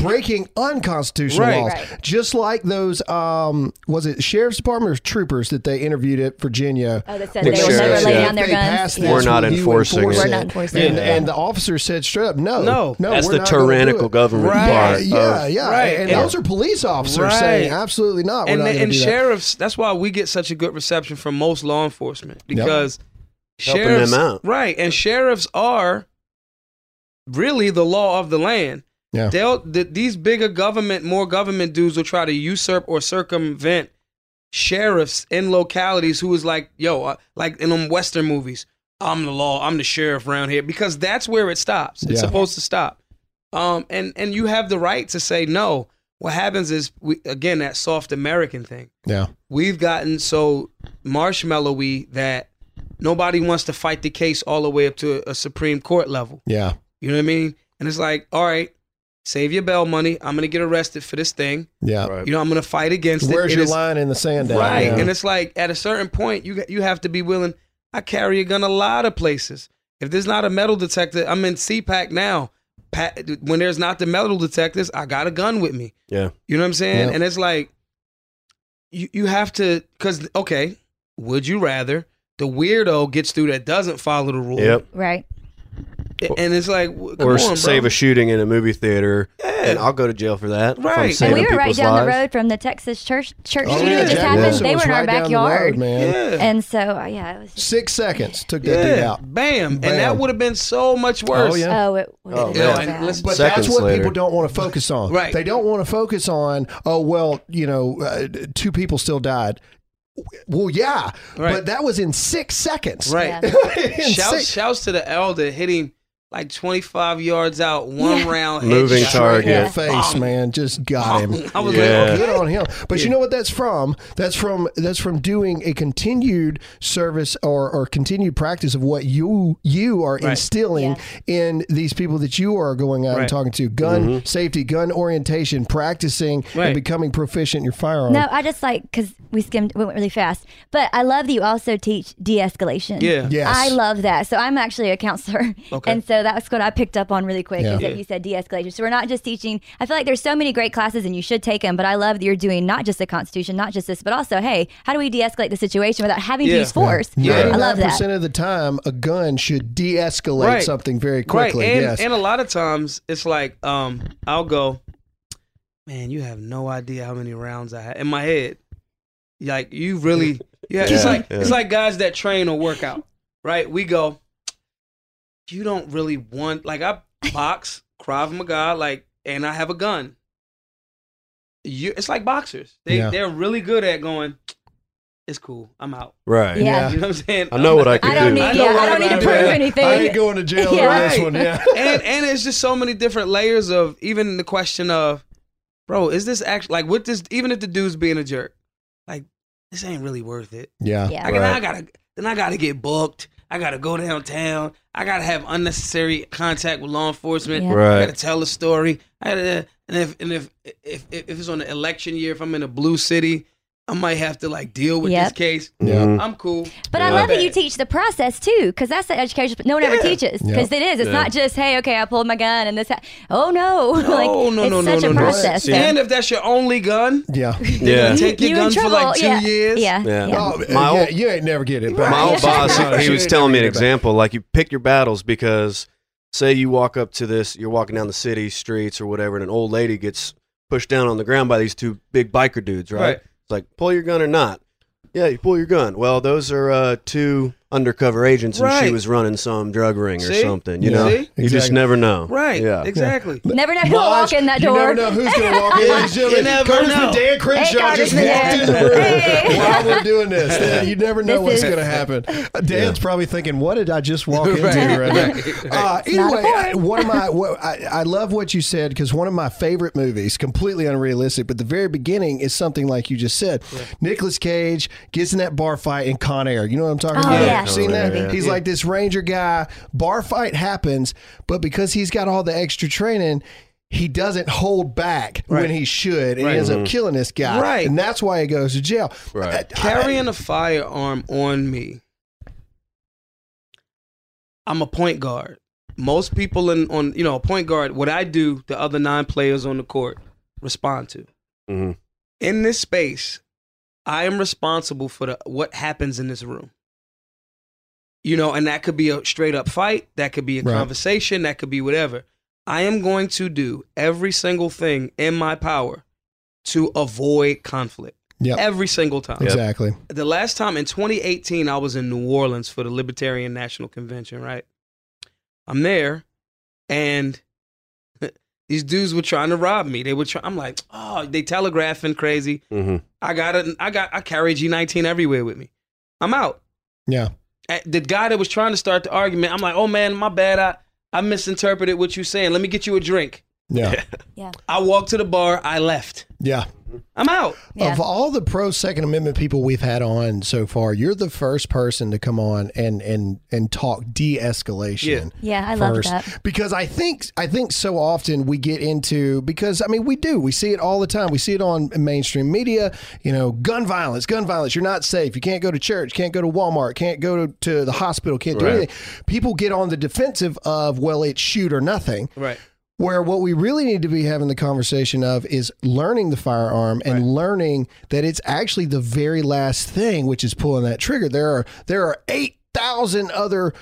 Breaking unconstitutional laws. Right. Just like those, was it Sheriff's Department or troopers that they interviewed at Virginia? Oh, that said they will never lay down their guns. We're not enforcing it. We're not enforcing it. And the officer said straight up, no. That's the tyrannical government part. Yeah. Right. And those are police officers saying, absolutely not. And sheriffs, that's why we get such a good reception from most law enforcement, because sheriffs, helping them out. Right. And sheriffs are really the law of the land. Yeah. These bigger government, more government dudes will try to usurp or circumvent sheriffs in localities who is like, like in them Western movies, I'm the law, I'm the sheriff around here, because that's where it stops. It's supposed to stop. And you have the right to say no. What happens is, again, that soft American thing. Yeah. We've gotten so marshmallowy that nobody wants to fight the case all the way up to a Supreme Court level. Yeah. You know what I mean? And it's like, all right. Save your bail money. I'm going to get arrested for this thing. Yeah. Right. You know, I'm going to fight against it. Where's your line in the sand? Right. You know? And it's like, at a certain point, you have to be willing. I carry a gun a lot of places. If there's not a metal detector, I'm in CPAC now. When there's not the metal detectors, I got a gun with me. Yeah. You know what I'm saying? Yeah. And it's like, you have to, because, okay, would you rather the weirdo gets through that doesn't follow the rule? Yep. Right. And it's like, come on, save a shooting in a movie theater, and I'll go to jail for that. Right. And we were right down the road from the Texas church shooting that just happened. They were in our backyard, man. Yeah. And so, it was just 6 seconds took that dude out. Bam. And that would have been so much worse. Oh, it would have been bad. But that's what people don't want to focus on. Right. They don't want to focus on, two people still died. Well, but that was in 6 seconds. Right. Shouts to the elder hitting like 25 yards out, one round. Moving target. Face, man. Just got him. I was like, good on him. But you know what that's from? That's from doing a continued service or continued practice of what you are instilling in these people that you are going out and talking to. Gun safety, gun orientation, practicing, and becoming proficient in your firearm. No, I just like, because we went really fast. But I love that you also teach de-escalation. Yeah. Yes. I love that. So I'm actually a counselor. Okay. And so that's what I picked up on really quick is that you said de-escalation. So we're not just teaching. I feel like there's so many great classes and you should take them, but I love that you're doing not just the Constitution, not just this, but also, hey, how do we de-escalate the situation without having to use force? Yeah. I love that. 99% of the time, a gun should de-escalate something very quickly. Right. And a lot of times it's like, I'll go, man, you have no idea how many rounds I had in my head. Like you really, it's like guys that train or work out, right? We go, you don't really want, like I box, Krav Maga, like, and I have a gun. It's like boxers. They're really good at going, it's cool, I'm out. Right. Yeah. You know what I'm saying? I know what I can do. I don't need to prove anything. I ain't going to jail on this one. Yeah. And it's just so many different layers of even the question of, bro, is this actually, like with this, even if the dude's being a jerk, like this ain't really worth it. Yeah. I gotta get booked. I gotta go downtown. I gotta have unnecessary contact with law enforcement. Yeah. Right. I gotta tell a story. And if it's on the election year, if I'm in a blue city, I might have to like deal with this case. Yeah. I'm cool. But I love that you teach the process too, because that's the education no one ever teaches. Because it is. It's not just, hey, okay, I pulled my gun and this. Oh no! It's such a process. And if that's your only gun, take your gun for like 2 years. Yeah. You ain't never get it back. My old boss, he was telling me an example. Like you pick your battles because, say, you walk up to this, you're walking down the city streets or whatever, and an old lady gets pushed down on the ground by these two big biker dudes, right? It's like, pull your gun or not. Yeah, you pull your gun. Well, those are two undercover agents, and she was running some drug ring or something. You know, you just never know. Right? Yeah, exactly. Never know who'll walk in that door. You never know who's going to walk in. You never know. Dan Crenshaw just walked in the room while we're doing this. You never know what's going to happen. Dan's probably thinking, "What did I just walk into right now?" Anyway, I love what you said because one of my favorite movies, completely unrealistic, but the very beginning is something like you just said. Nicolas Cage gets in that bar fight in Con Air. You know what I'm talking about? Yeah. Seen that? Yeah. He's like this ranger guy. Bar fight happens, but because he's got all the extra training, he doesn't hold back when he should, and he ends up killing this guy. Right. And that's why he goes to jail. Right. Carrying a firearm on me, I'm a point guard. Most people a point guard, what I do, the other 9 players on the court respond to. Mm-hmm. In this space, I am responsible for what happens in this room. You know, and that could be a straight up fight. That could be a conversation. That could be whatever. I am going to do every single thing in my power to avoid conflict. Yep. Every single time. Exactly. The last time in 2018, I was in New Orleans for the Libertarian National Convention, right? I'm there and these dudes were trying to rob me. They were I'm like, oh, they telegraphing crazy. Mm-hmm. I carry G19 everywhere with me. I'm out. Yeah. The guy that was trying to start the argument, I'm like, oh man, my bad. I misinterpreted what you're saying. Let me get you a drink. Yeah. Yeah. I walked to the bar. I left. Yeah. I'm out. Yeah. Of all the pro Second Amendment people we've had on so far, you're the first person to come on and talk de-escalation. Yeah, I love that. Because I think so often we get into, because I mean we do. We see it all the time. We see it on mainstream media, you know, gun violence, you're not safe. You can't go to church, can't go to Walmart, can't go to the hospital, can't do anything. People get on the defensive of, well, it's shoot or nothing. Right. Where what we really need to be having the conversation of is learning the firearm and learning that it's actually the very last thing, which is pulling that trigger. There are 8,000 other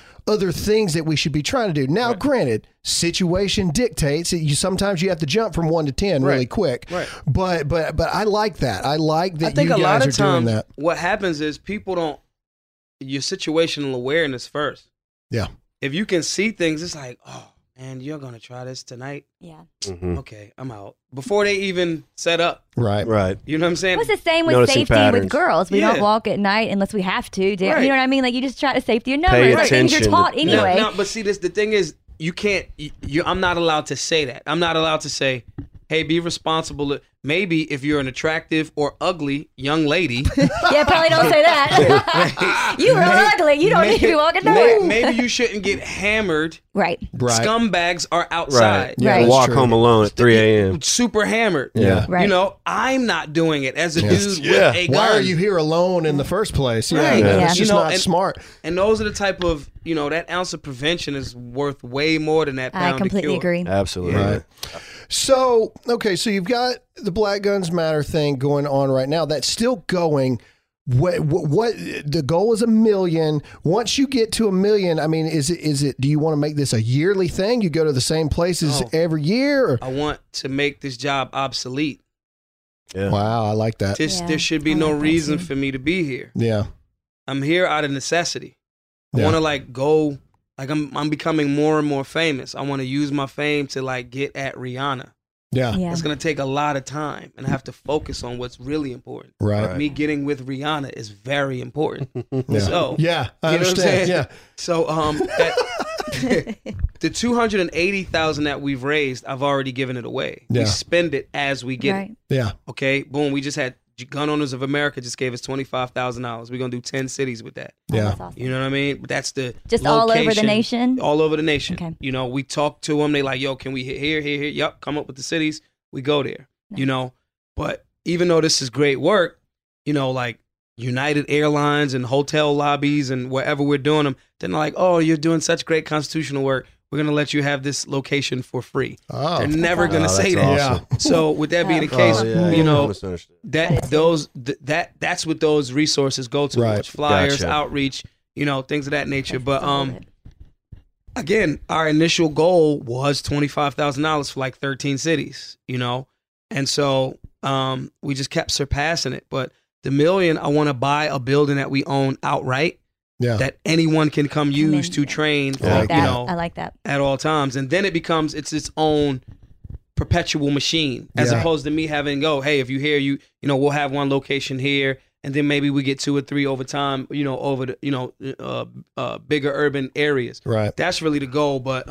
things that we should be trying to do. Now, granted, situation dictates that sometimes you have to jump from 1 to 10 really quick. Right. But I like that. I think you guys are doing that. I think a lot of times what happens is people don't your situational awareness first. Yeah. If you can see things, it's like, oh. And you're going to try this tonight? Yeah. Mm-hmm. Okay, I'm out. Before they even set up. Right, right. You know what I'm saying? Well, it's the same with safety with girls. We don't walk at night unless we have to. You know what I mean? Like, you just try to safety your numbers. Pay attention. Things you're taught anyway. No, but see, the thing is, you can't, I'm not allowed to say that. I'm not allowed to say, hey, be responsible. Maybe if you're an attractive or ugly young lady. Yeah, probably don't say that. You were ugly. You don't need to be walking nowhere. Maybe you shouldn't get hammered. Right. Scumbags are outside. Right. Yeah, right. Walk home alone at 3 a.m. Super hammered. Yeah. Right. You know, I'm not doing it as a dude with a gun. Why are you here alone in the first place? Yeah. Right. Yeah. It's just not smart. And those are the type of, you know, that ounce of prevention is worth way more than that pound. I completely agree. Absolutely. Yeah. Right. So, okay, so you've got the Black Guns Matter thing going on right now. That's still going. What the goal is 1 million. Once you get to 1 million, I mean, is it? Do you want to make this a yearly thing? You go to the same places every year? Or? I want to make this job obsolete. Yeah. Wow, I like that. There should be no reason for me to be here. Yeah, I'm here out of necessity. I want to go. Like I'm becoming more and more famous. I want to use my fame to get at Rihanna. Yeah. It's going to take a lot of time, and I have to focus on what's really important. Right. Like me getting with Rihanna is very important. Yeah. So, I understand. Yeah. So, the $280,000 that we've raised, I've already given it away. Yeah. We spend it as we get it. Yeah. Okay. Boom. We just had Gun Owners of America just gave us $25,000. We're going to do 10 cities with that. Yeah. Awesome. You know what I mean? But that's the just location, all over the nation? All over the nation. Okay. You know, we talk to them. They like, yo, can we hit here? Yep, come up with the cities. We go there. Nice. You know, but even though this is great work, you know, like United Airlines and hotel lobbies and wherever we're doing them, then they're like, oh, you're doing such great constitutional work. We're going to let you have this location for free. Oh, they're never going to say that. Awesome. Yeah. So with that being the case, you know, that's what those resources go to. Right. Flyers, outreach, you know, things of that nature. But again, our initial goal was $25,000 for 13 cities, you know. And so we just kept surpassing it. But the $1 million, I want to buy a building that we own outright. Yeah. That anyone can come use to train, I like that at all times, and then it becomes its own perpetual machine, as opposed to me having hey, if you hear you know, we'll have one location here, and then maybe we get 2 or 3 over time, you know, over the bigger urban areas. Right, that's really the goal. But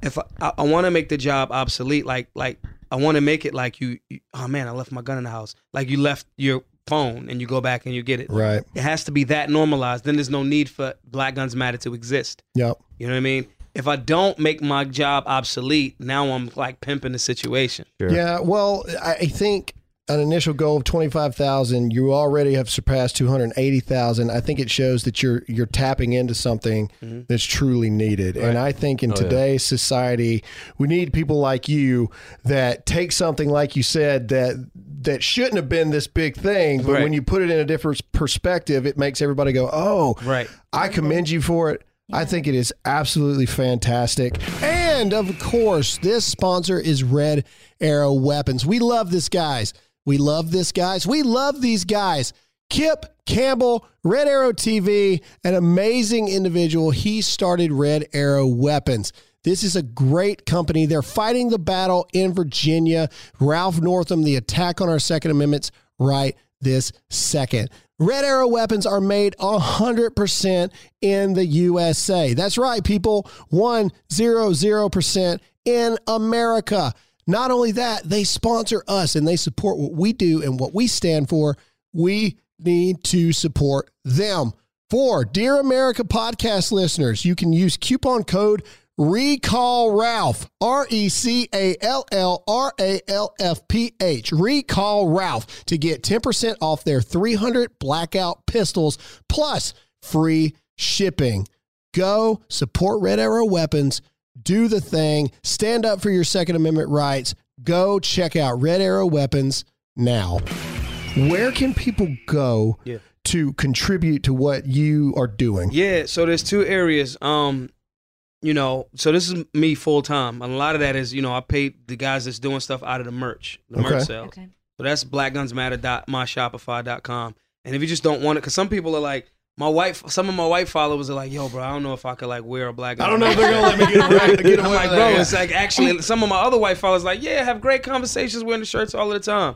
if I want to make the job obsolete, like I want to make it like you. Oh man, I left my gun in the house. Like you left your phone and you go back and you get it. Right. It has to be that normalized. Then there's no need for Black Guns Matter to exist. Yep. You know what I mean? If I don't make my job obsolete, now I'm pimping the situation. Sure. Yeah. Well, I think an initial goal of 25,000, you already have surpassed 280,000. I think it shows that you're tapping into something that's truly needed. Right. And I think in today's society, we need people like you that take something, like you said, that shouldn't have been this big thing, but when you put it in a different perspective, it makes everybody go, oh, right. I commend you for it. I think it is absolutely fantastic. And of course, this sponsor is Red Arrow Weapons. We love this, guys. We love this, guys. We love these guys. Kip Campbell, Red Arrow TV, an amazing individual. He started Red Arrow Weapons. This is a great company. They're fighting the battle in Virginia. Ralph Northam, the attack on our Second Amendments right this second. Red Arrow Weapons are made 100% in the USA. That's right, people. 100% in America. Not only that, they sponsor us and they support what we do and what we stand for. We need to support them. For Dear America podcast listeners, you can use coupon code RECALLRALPH, RECALLRALPH, RECALLRALPH, to get 10% off their 300 blackout pistols plus free shipping. Go support Red Arrow Weapons. Do the thing. Stand up for your Second Amendment rights. Go check out Red Arrow Weapons now. Where can people go to contribute to what you are doing? Yeah, so there's 2 areas. You know, so this is me full time. And a lot of that is, you know, I paid the guys that's doing stuff out of the merch sales. Okay. So that's blackgunsmatter.myshopify.com. And if you just don't want it, because some people are like, some of my white followers are like, yo, bro, I don't know if I could wear a black guy. I don't know if they're going to let me get away. I'm like, bro, it's actually, some of my other white followers are like, yeah, have great conversations wearing the shirts all the time.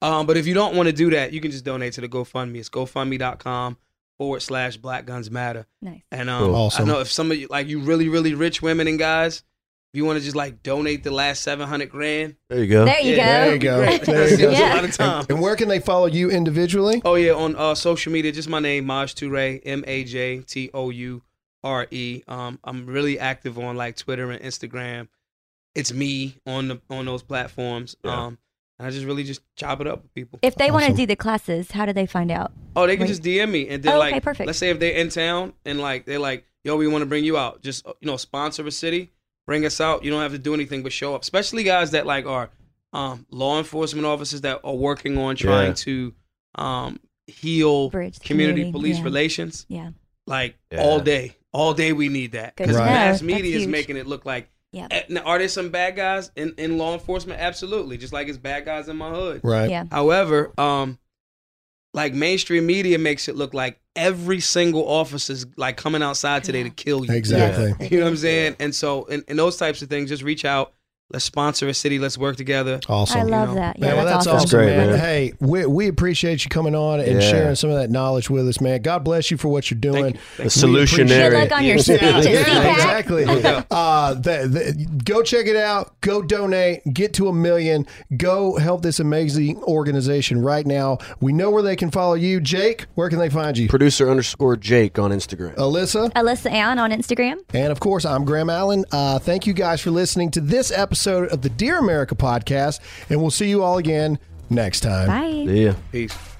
But if you don't want to do that, you can just donate to the GoFundMe. It's GoFundMe.com. /Black Guns Matter. Nice. And awesome. I know if some of you, like you really rich women and guys, if you want to just like donate the last $700,000. There you go. There you go. Yeah. A lot of time. And where can they follow you individually? Oh yeah, on social media, just my name, Maj Touré, MAJTOURE. I'm really active on like Twitter and Instagram. It's me on those platforms. Yeah. And I just chop it up with people. If they want to do the classes, how do they find out? Oh, they can just DM me. And then perfect. Let's say if they're in town and like, they're like, yo, we want to bring you out. Just, you know, sponsor a city, bring us out. You don't have to do anything but show up. Especially guys that like are law enforcement officers that are working on trying to heal community police relations. Yeah. Like all day. All day we need that. Because mass media is making it look like, now, are there some bad guys in law enforcement? Absolutely. Just like it's bad guys in my hood. Right. Yeah. However, like mainstream media makes it look like every single officer's like coming outside today to kill you. Exactly. Yeah. You know what I'm saying? And so in those types of things, just reach out. Let's sponsor a city. Let's work together. Awesome. I love that. Yeah, man, that's awesome. That's great, man. Hey, we appreciate you coming on and sharing some of that knowledge with us, man. God bless you for what you're doing. Thank you. Good luck on your speech. Yeah, exactly. Go check it out. Go donate. Get to 1 million. Go help this amazing organization right now. We know where they can follow you. Jake, where can they find you? Producer_Jake on Instagram. Alyssa Allen on Instagram. And, of course, I'm Graham Allen. Thank you guys for listening to this episode of the Dear America podcast, and we'll see you all again next time. Bye. See ya. Peace.